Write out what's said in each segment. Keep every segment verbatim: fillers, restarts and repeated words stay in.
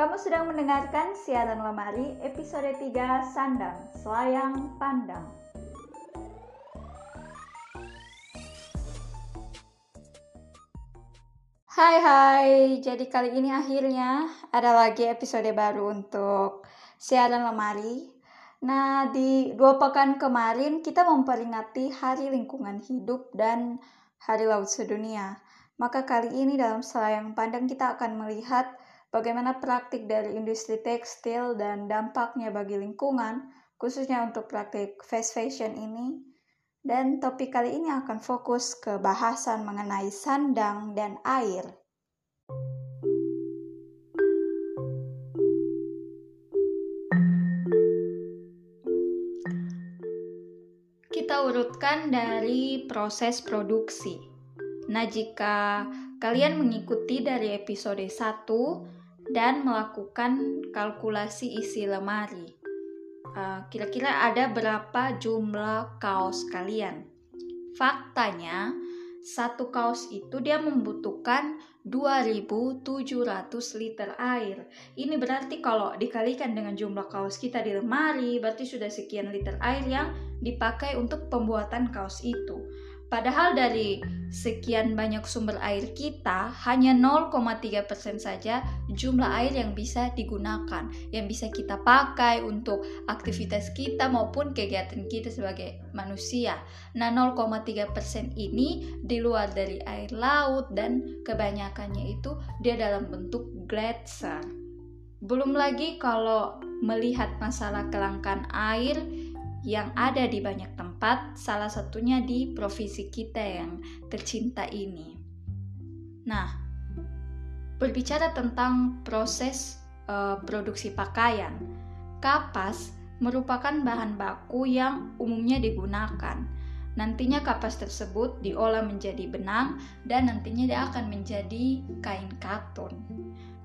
Kamu sedang mendengarkan siaran Lemari episode tiga Sandang Selayang Pandang. Hai hai, jadi kali ini akhirnya ada lagi episode baru untuk siaran Lemari. Nah, di dua pekan kemarin kita memperingati Hari Lingkungan Hidup dan Hari Laut Sedunia. Maka kali ini dalam Selayang Pandang kita akan melihat bagaimana praktik dari industri tekstil dan dampaknya bagi lingkungan, khususnya untuk praktik fast fashion ini. Dan topik kali ini akan fokus ke bahasan mengenai sandang dan air. Kita urutkan dari proses produksi. Nah, jika kalian mengikuti dari episode satu, dan melakukan kalkulasi isi lemari. Uh, kira-kira ada berapa jumlah kaos kalian? Faktanya, satu kaos itu dia membutuhkan dua ribu tujuh ratus liter air. Ini berarti kalau dikalikan dengan jumlah kaos kita di lemari, berarti sudah sekian liter air yang dipakai untuk pembuatan kaos itu. Padahal dari sekian banyak sumber air kita, hanya nol koma tiga persen saja jumlah air yang bisa digunakan, yang bisa kita pakai untuk aktivitas kita maupun kegiatan kita sebagai manusia. Nah, nol koma tiga persen ini di luar dari air laut dan kebanyakannya itu dia dalam bentuk gletser. Belum lagi kalau melihat masalah kelangkaan air yang ada di banyak tempat, salah satunya di provinsi kita yang tercinta ini. Nah, berbicara tentang proses e, produksi pakaian, kapas merupakan bahan baku yang umumnya digunakan. Nantinya kapas tersebut diolah menjadi benang dan nantinya dia akan menjadi kain katun.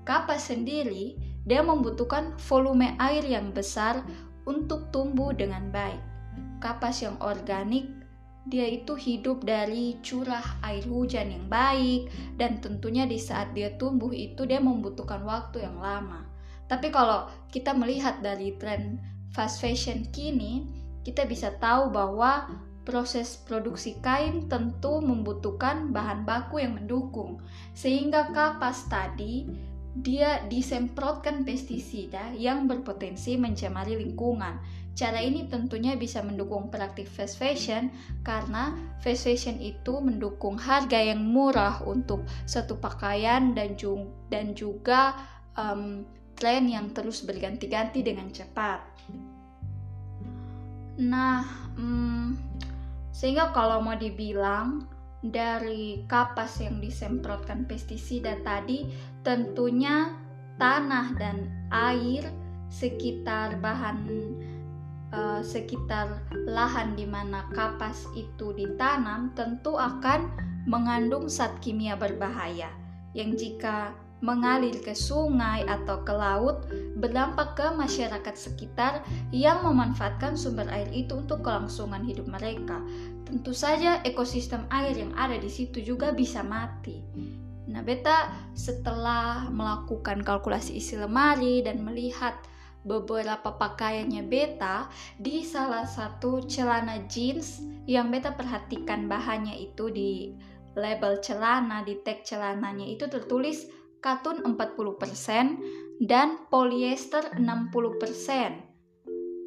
Kapas sendiri, dia membutuhkan volume air yang besar untuk tumbuh dengan baik. Kapas yang organik, dia itu hidup dari curah air hujan yang baik, dan tentunya di saat dia tumbuh itu dia membutuhkan waktu yang lama. Tapi kalau kita melihat dari tren fast fashion kini, kita bisa tahu bahwa proses produksi kain tentu membutuhkan bahan baku yang mendukung, sehingga kapas tadi dia disemprotkan pestisida yang berpotensi mencemari lingkungan. Cara ini tentunya bisa mendukung praktik fast fashion karena fast fashion itu mendukung harga yang murah untuk suatu pakaian dan juga, dan juga um, tren yang terus berganti-ganti dengan cepat. Nah, um, sehingga kalau mau dibilang dari kapas yang disemprotkan pestisida tadi, tentunya tanah dan air sekitar bahan eh, sekitar lahan di mana kapas itu ditanam tentu akan mengandung zat kimia berbahaya yang jika mengalir ke sungai atau ke laut berdampak ke masyarakat sekitar yang memanfaatkan sumber air itu untuk kelangsungan hidup mereka. Tentu saja ekosistem air yang ada di situ juga bisa mati. Nah, beta setelah melakukan kalkulasi isi lemari dan melihat beberapa pakaiannya beta, di salah satu celana jeans yang beta perhatikan bahannya itu di label celana, di tag celananya itu tertulis katun empat puluh persen dan polyester enam puluh persen.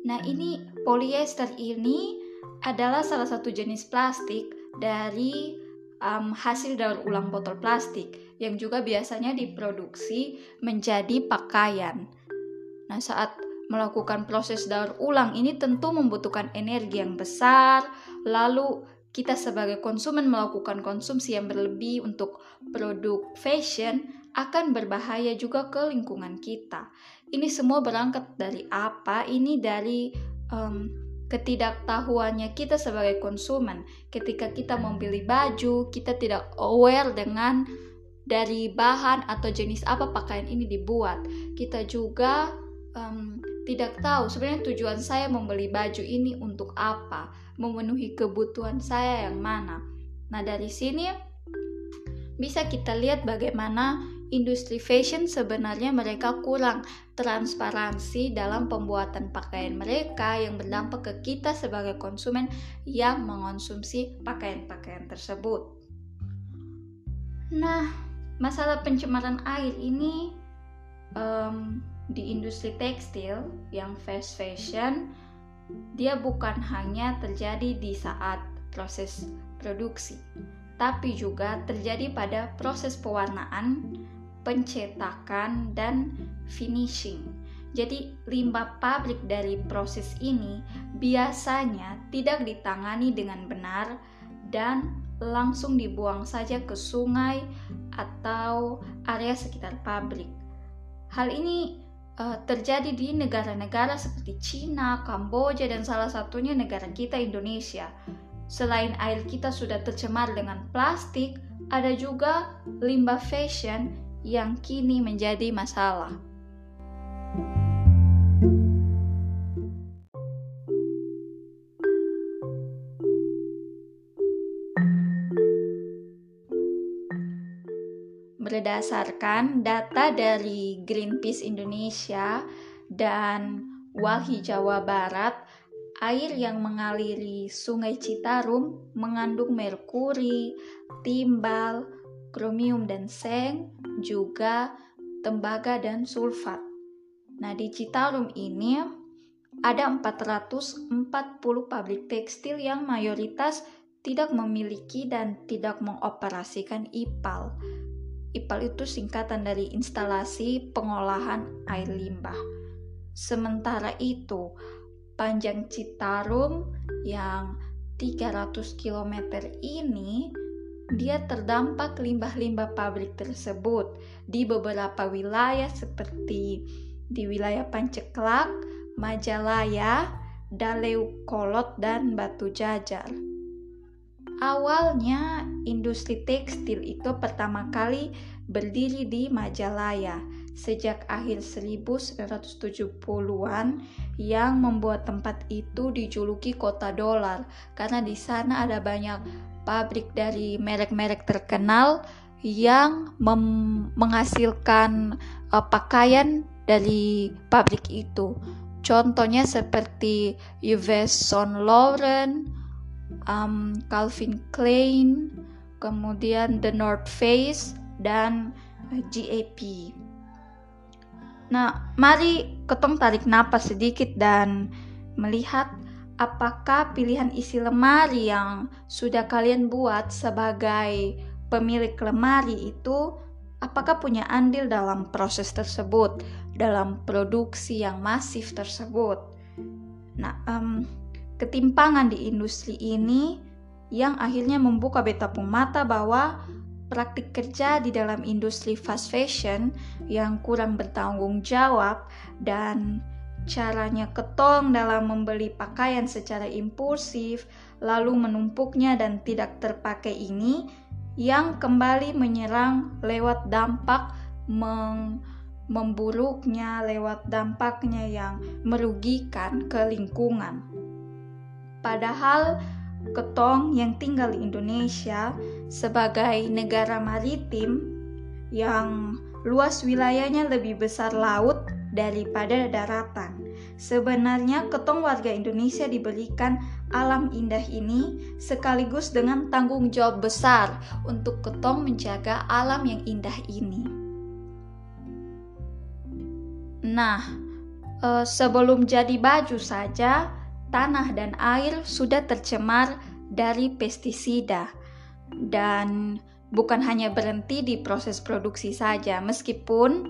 Nah, ini polyester ini adalah salah satu jenis plastik dari um, hasil daur ulang botol plastik yang juga biasanya diproduksi menjadi pakaian. Nah, saat melakukan proses daur ulang ini tentu membutuhkan energi yang besar, lalu kita sebagai konsumen melakukan konsumsi yang berlebih untuk produk fashion akan berbahaya juga ke lingkungan kita. Ini semua berangkat dari apa? Ini dari um, ketidaktahuannya kita sebagai konsumen. Ketika kita membeli baju, kita tidak aware dengan dari bahan atau jenis apa pakaian ini dibuat. Kita juga um, tidak tahu sebenarnya tujuan saya membeli baju ini untuk apa, memenuhi kebutuhan saya yang mana. Nah, dari sini bisa kita lihat bagaimana industri fashion sebenarnya mereka kurang transparansi dalam pembuatan pakaian mereka yang berdampak ke kita sebagai konsumen yang mengonsumsi pakaian-pakaian tersebut. Nah, masalah pencemaran air ini um, di industri tekstil yang fast fashion, dia bukan hanya terjadi di saat proses produksi, tapi juga terjadi pada proses pewarnaan, pencetakan, dan finishing. Jadi limbah pabrik dari proses ini biasanya tidak ditangani dengan benar dan langsung dibuang saja ke sungai atau area sekitar pabrik. Hal ini uh, terjadi di negara-negara seperti Cina, Kamboja, dan salah satunya negara kita, Indonesia. Selain air kita sudah tercemar dengan plastik, ada juga limbah fashion yang kini menjadi masalah. Berdasarkan data dari Greenpeace Indonesia dan Walhi Jawa Barat, air yang mengaliri Sungai Citarum mengandung merkuri, timbal, kromium dan seng, juga tembaga dan sulfat. Nah, di Citarum ini ada empat ratus empat puluh pabrik tekstil yang mayoritas tidak memiliki dan tidak mengoperasikan I P A L. I P A L itu singkatan dari instalasi pengolahan air limbah. Sementara itu, panjang Citarum yang tiga ratus kilometer ini, dia terdampak limbah-limbah pabrik tersebut di beberapa wilayah seperti di wilayah Panceklak, Majalaya, Daleukolot, dan Batu Jajar. Awalnya, industri tekstil itu pertama kali berdiri di Majalaya sejak akhir sembilan belas tujuh puluhan yang membuat tempat itu dijuluki kota dolar karena di sana ada banyak pabrik dari merek-merek terkenal yang mem- menghasilkan uh, pakaian dari pabrik itu. Contohnya seperti Yves Saint Laurent, um, Calvin Klein, kemudian The North Face, dan uh, G A P. Nah, mari ketong tarik napas sedikit dan melihat apakah pilihan isi lemari yang sudah kalian buat sebagai pemilik lemari itu apakah punya andil dalam proses tersebut, dalam produksi yang masif tersebut. Nah, um, ketimpangan di industri ini yang akhirnya membuka beta pung mata bahwa praktik kerja di dalam industri fast fashion yang kurang bertanggung jawab dan caranya ketong dalam membeli pakaian secara impulsif lalu menumpuknya dan tidak terpakai ini yang kembali menyerang lewat dampak meng- memburuknya, lewat dampaknya yang merugikan ke lingkungan. Padahal ketong yang tinggal di Indonesia sebagai negara maritim yang luas wilayahnya lebih besar laut daripada daratan. Sebenarnya ketong warga Indonesia diberikan alam indah ini sekaligus dengan tanggung jawab besar untuk ketong menjaga alam yang indah ini. Nah, sebelum jadi baju saja, tanah dan air sudah tercemar dari pestisida. Dan bukan hanya berhenti di proses produksi saja, meskipun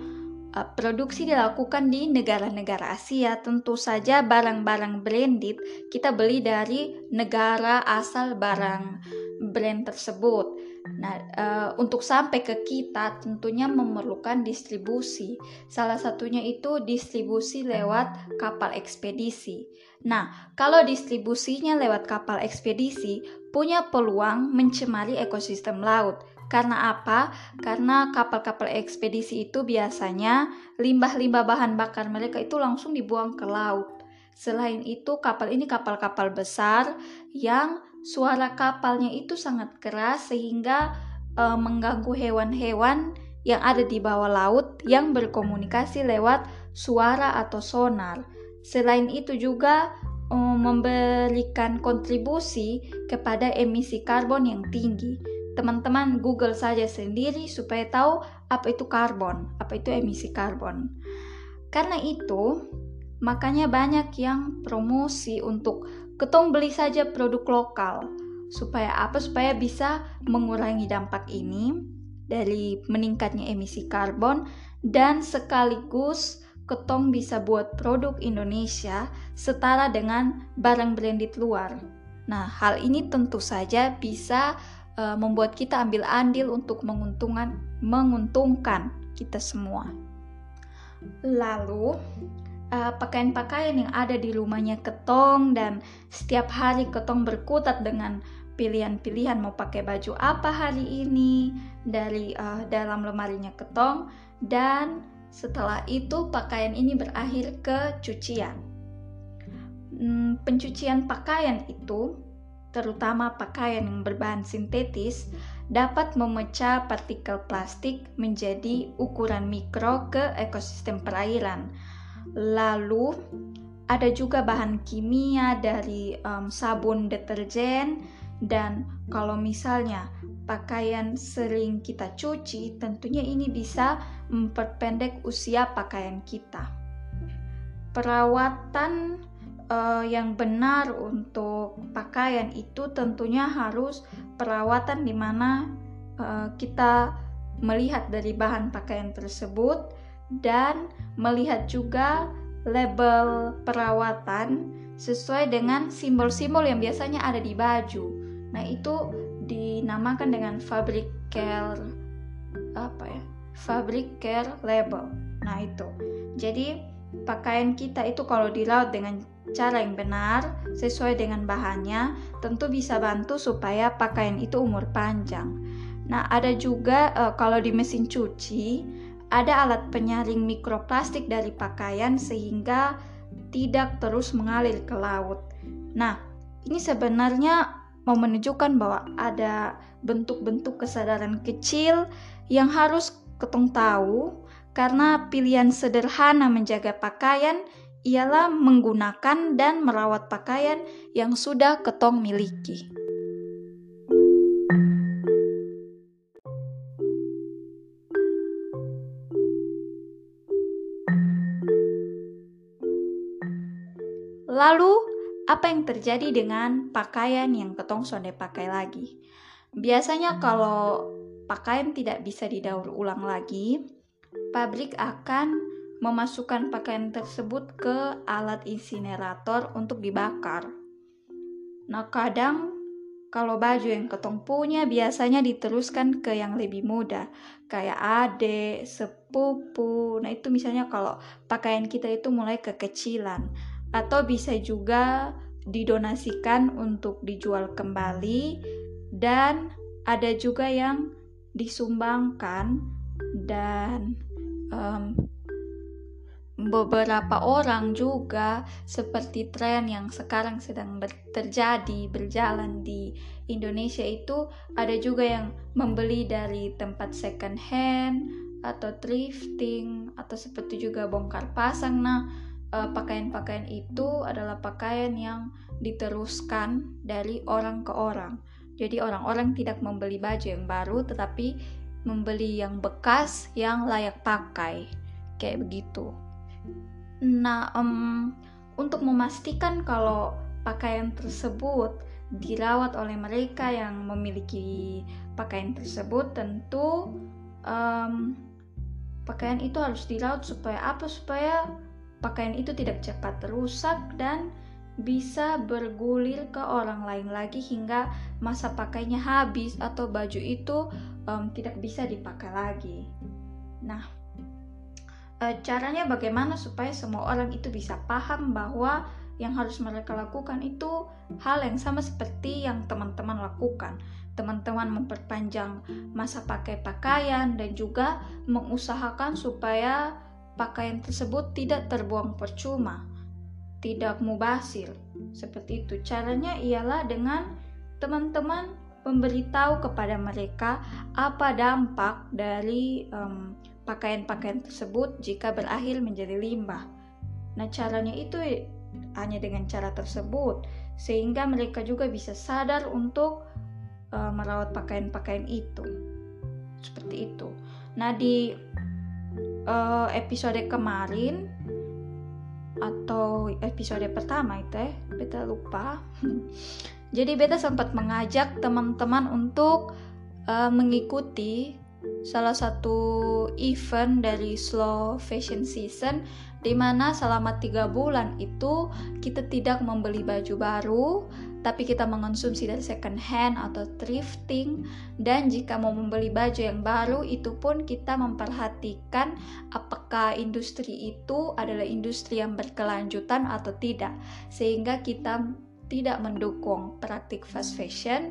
uh, produksi dilakukan di negara-negara Asia, tentu saja barang-barang branded kita beli dari negara asal barang brand tersebut. Nah, uh, untuk sampai ke kita tentunya memerlukan distribusi. Salah satunya itu distribusi lewat kapal ekspedisi. Nah, kalau distribusinya lewat kapal ekspedisi, punya peluang mencemari ekosistem laut. Karena apa? Karena kapal-kapal ekspedisi itu biasanya limbah-limbah bahan bakar mereka itu langsung dibuang ke laut. Selain itu, kapal ini kapal-kapal besar yang suara kapalnya itu sangat keras sehingga e, mengganggu hewan-hewan yang ada di bawah laut yang berkomunikasi lewat suara atau sonar. Selain itu juga um, memberikan kontribusi kepada emisi karbon yang tinggi. Teman-teman Google saja sendiri supaya tahu apa itu karbon, apa itu emisi karbon. Karena itu, makanya banyak yang promosi untuk ketong beli saja produk lokal. Supaya apa? Supaya bisa mengurangi dampak ini dari meningkatnya emisi karbon, dan sekaligus ketong bisa buat produk Indonesia setara dengan barang branded luar. Nah, hal ini tentu saja bisa membuat kita ambil andil untuk menguntungkan, menguntungkan kita semua. Lalu, uh, pakaian-pakaian yang ada di rumahnya ketong dan setiap hari ketong berkutat dengan pilihan-pilihan mau pakai baju apa hari ini dari uh, dalam lemarinya ketong, dan setelah itu pakaian ini berakhir ke cucian. Hmm, pencucian pakaian itu, terutama pakaian yang berbahan sintetis, dapat memecah partikel plastik menjadi ukuran mikro ke ekosistem perairan. Lalu, ada juga bahan kimia dari um, sabun deterjen, dan kalau misalnya pakaian sering kita cuci, tentunya ini bisa memperpendek usia pakaian kita. Perawatan Uh, yang benar untuk pakaian itu tentunya harus perawatan di mana uh, kita melihat dari bahan pakaian tersebut dan melihat juga label perawatan sesuai dengan simbol-simbol yang biasanya ada di baju. Nah, itu dinamakan dengan fabric care apa ya? Fabric care label. Nah, itu. Jadi pakaian kita itu kalau dirawat dengan cara yang benar, sesuai dengan bahannya, tentu bisa bantu supaya pakaian itu umur panjang. Nah, ada juga e, kalau di mesin cuci, ada alat penyaring mikroplastik dari pakaian sehingga tidak terus mengalir ke laut. Nah, ini sebenarnya mau menunjukkan bahwa ada bentuk-bentuk kesadaran kecil yang harus ketong tahu, karena pilihan sederhana menjaga pakaian ialah menggunakan dan merawat pakaian yang sudah ketong miliki. Lalu, apa yang terjadi dengan pakaian yang ketong sonde pakai lagi? Biasanya kalau pakaian tidak bisa didaur ulang lagi, pabrik akan memasukkan pakaian tersebut ke alat insinerator untuk dibakar. Nah, kadang kalau baju yang ketong punya biasanya diteruskan ke yang lebih muda, kayak adik, sepupu. Nah, itu misalnya kalau pakaian kita itu mulai kekecilan, atau bisa juga didonasikan untuk dijual kembali, dan ada juga yang disumbangkan, dan Um, beberapa orang juga seperti tren yang sekarang sedang ber- terjadi berjalan di Indonesia itu, ada juga yang membeli dari tempat second hand atau thrifting, atau seperti juga bongkar pasang. Nah, uh, pakaian-pakaian itu adalah pakaian yang diteruskan dari orang ke orang. Jadi orang-orang tidak membeli baju yang baru, tetapi membeli yang bekas yang layak pakai, kayak begitu. Nah, um, untuk memastikan kalau pakaian tersebut dirawat oleh mereka yang memiliki pakaian tersebut, tentu um, pakaian itu harus dirawat supaya apa? Supaya pakaian itu tidak cepat rusak dan bisa bergulir ke orang lain lagi hingga masa pakainya habis atau baju itu Um, tidak bisa dipakai lagi. Nah, e, caranya bagaimana supaya semua orang itu bisa paham bahwa yang harus mereka lakukan itu hal yang sama seperti yang teman-teman lakukan. Teman-teman memperpanjang masa pakai pakaian dan juga mengusahakan supaya pakaian tersebut tidak terbuang percuma, tidak mubazir. Seperti itu. Caranya ialah dengan teman-teman memberitahu kepada mereka apa dampak dari um, pakaian-pakaian tersebut jika berakhir menjadi limbah. Nah, caranya itu hanya dengan cara tersebut, sehingga mereka juga bisa sadar untuk uh, merawat pakaian-pakaian itu. Seperti itu. Nah, di uh, episode kemarin atau episode pertama itu ya, beta lupa. Jadi beta sempat mengajak teman-teman untuk uh, mengikuti salah satu event dari Slow Fashion Season, di mana selama tiga bulan itu kita tidak membeli baju baru, tapi kita mengonsumsi dari second hand atau thrifting. Dan jika mau membeli baju yang baru, itu pun kita memperhatikan apakah industri itu adalah industri yang berkelanjutan atau tidak, sehingga kita tidak mendukung praktik fast fashion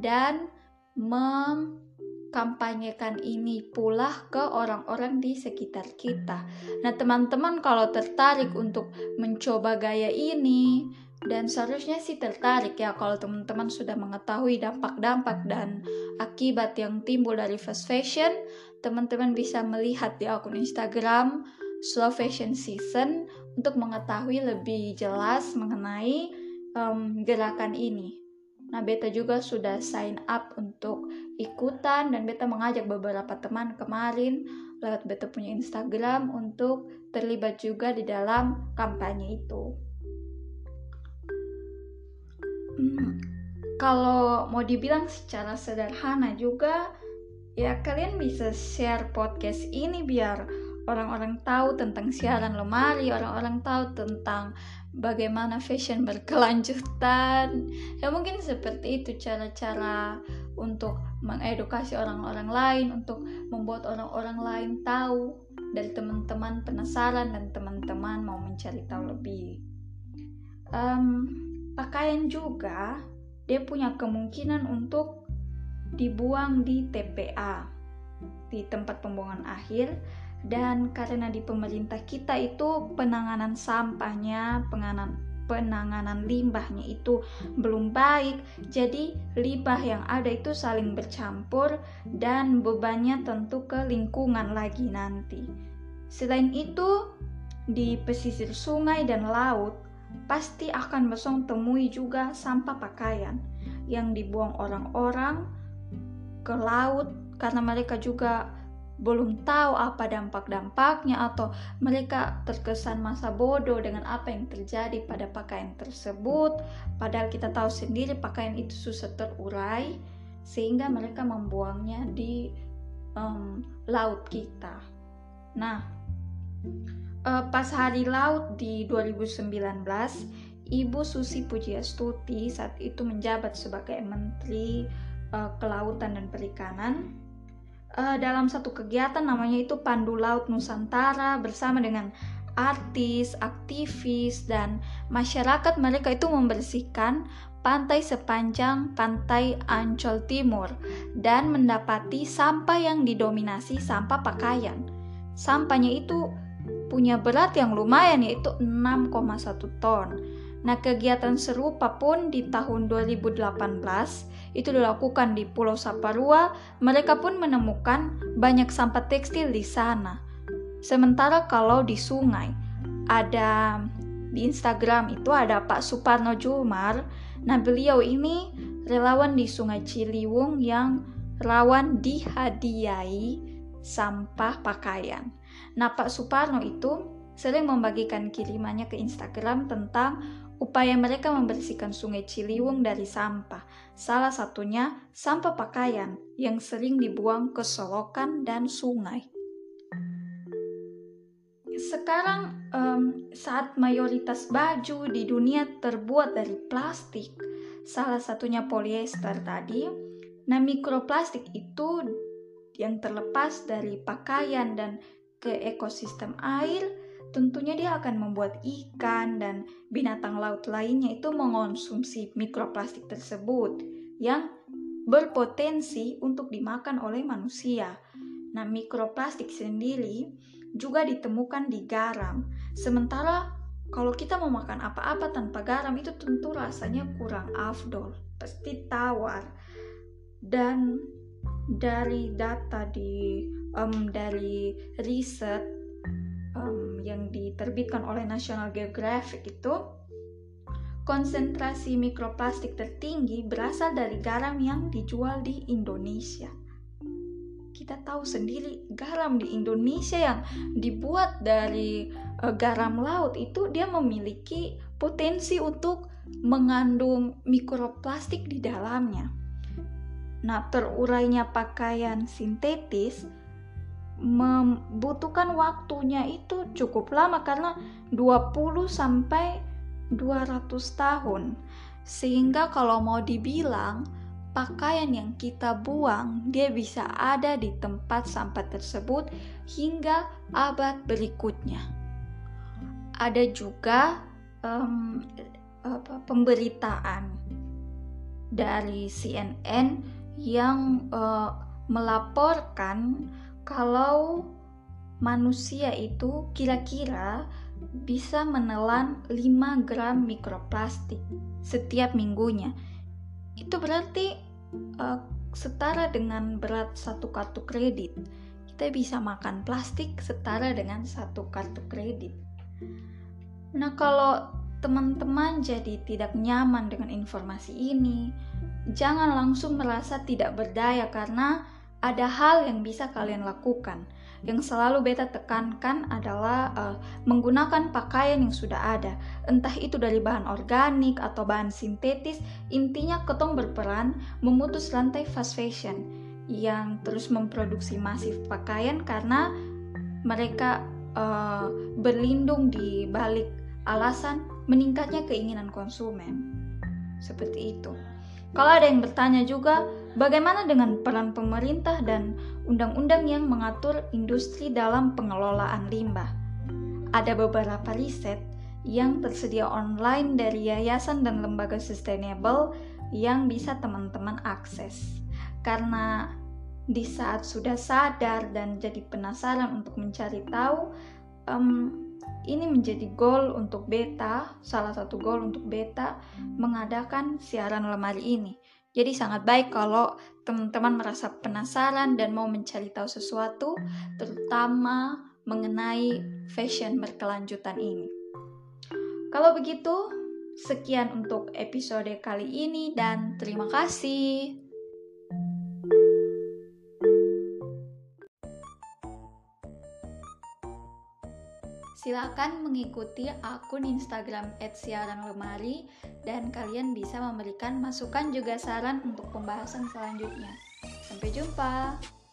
dan mengkampanyekan ini pula ke orang-orang di sekitar kita. Nah, teman-teman kalau tertarik untuk mencoba gaya ini, dan seharusnya sih tertarik ya kalau teman-teman sudah mengetahui dampak-dampak dan akibat yang timbul dari fast fashion, teman-teman bisa melihat di akun Instagram Slow Fashion Season untuk mengetahui lebih jelas mengenai um, gerakan ini. Nah, beta juga sudah sign up untuk ikutan, dan beta mengajak beberapa teman kemarin lewat beta punya Instagram untuk terlibat juga di dalam kampanye itu. Hmm, kalau mau dibilang secara sederhana juga ya, kalian bisa share podcast ini biar orang-orang tahu tentang siaran lemari, orang-orang tahu tentang bagaimana fashion berkelanjutan. Ya mungkin seperti itu cara-cara untuk mengedukasi orang-orang lain, untuk membuat orang-orang lain tahu, dari teman-teman penasaran dan teman-teman mau mencari tahu lebih. um, Pakaian juga, dia punya kemungkinan untuk dibuang di T P A, di tempat pembuangan akhir, dan karena di pemerintah kita itu penanganan sampahnya, penanganan, penanganan limbahnya itu belum baik, jadi limbah yang ada itu saling bercampur dan bebannya tentu ke lingkungan lagi nanti. Selain itu, di pesisir sungai dan laut, pasti akan besok temui juga sampah pakaian yang dibuang orang-orang ke laut, karena mereka juga belum tahu apa dampak-dampaknya, atau mereka terkesan masa bodoh dengan apa yang terjadi pada pakaian tersebut, padahal kita tahu sendiri pakaian itu susah terurai, sehingga mereka membuangnya di um, laut kita. Nah, pas Hari Laut di dua ribu sembilan belas, Ibu Susi Pudjiastuti saat itu menjabat sebagai Menteri uh, Kelautan dan Perikanan, uh, dalam satu kegiatan namanya itu Pandu Laut Nusantara, bersama dengan artis, aktivis, dan masyarakat, mereka itu membersihkan pantai sepanjang pantai Ancol Timur dan mendapati sampah yang didominasi sampah pakaian. Sampahnya itu punya berat yang lumayan, yaitu enam koma satu ton. Nah, kegiatan serupa pun di tahun dua ribu delapan belas itu dilakukan di Pulau Saparua. Mereka pun menemukan banyak sampah tekstil di sana. Sementara kalau di sungai, ada di Instagram itu ada Pak Suparno Jumar. Nah, beliau ini relawan di Sungai Ciliwung yang rawan dihadiahi sampah pakaian. Nah, Pak Suparno itu sering membagikan kirimannya ke Instagram tentang upaya mereka membersihkan Sungai Ciliwung dari sampah. Salah satunya sampah pakaian yang sering dibuang ke solokan dan sungai. Sekarang um, saat mayoritas baju di dunia terbuat dari plastik, salah satunya polyester tadi. Nah, mikroplastik itu yang terlepas dari pakaian dan ke ekosistem air, tentunya dia akan membuat ikan dan binatang laut lainnya itu mengonsumsi mikroplastik tersebut yang berpotensi untuk dimakan oleh manusia. Nah, mikroplastik sendiri juga ditemukan di garam. Sementara kalau kita mau makan apa-apa tanpa garam itu tentu rasanya kurang afdol, pasti tawar. Dan dari data di um, dari riset um, yang diterbitkan oleh National Geographic itu, konsentrasi mikroplastik tertinggi berasal dari garam yang dijual di Indonesia. Kita tahu sendiri garam di Indonesia yang dibuat dari uh, garam laut itu dia memiliki potensi untuk mengandung mikroplastik di dalamnya. Nah, terurainya pakaian sintetis membutuhkan waktunya itu cukup lama karena dua puluh sampai dua ratus tahun, sehingga kalau mau dibilang pakaian yang kita buang dia bisa ada di tempat sampah tersebut hingga abad berikutnya. Ada juga um, apa, pemberitaan dari C N N yang uh, melaporkan kalau manusia itu kira-kira bisa menelan lima gram mikroplastik setiap minggunya. Itu berarti uh, setara dengan berat satu kartu kredit. Kita bisa makan plastik setara dengan satu kartu kredit. Nah, kalau teman-teman jadi tidak nyaman dengan informasi ini, jangan langsung merasa tidak berdaya karena ada hal yang bisa kalian lakukan. Yang selalu beta tekankan adalah uh, menggunakan pakaian yang sudah ada, entah itu dari bahan organik atau bahan sintetis. Intinya ketong berperan memutus rantai fast fashion yang terus memproduksi masif pakaian karena mereka uh, berlindung di balik alasan meningkatnya keinginan konsumen. Seperti itu. Kalau ada yang bertanya juga, bagaimana dengan peran pemerintah dan undang-undang yang mengatur industri dalam pengelolaan limbah? Ada beberapa riset yang tersedia online dari yayasan dan lembaga sustainable yang bisa teman-teman akses. Karena di saat sudah sadar dan jadi penasaran untuk mencari tahu, um, ini menjadi goal untuk beta, salah satu goal untuk beta mengadakan siaran lemari ini. Jadi sangat baik kalau teman-teman merasa penasaran dan mau mencari tahu sesuatu, terutama mengenai fashion berkelanjutan ini. Kalau begitu, sekian untuk episode kali ini dan terima kasih. Silakan mengikuti akun Instagram et siaran lemari dan kalian bisa memberikan masukan juga saran untuk pembahasan selanjutnya. Sampai jumpa!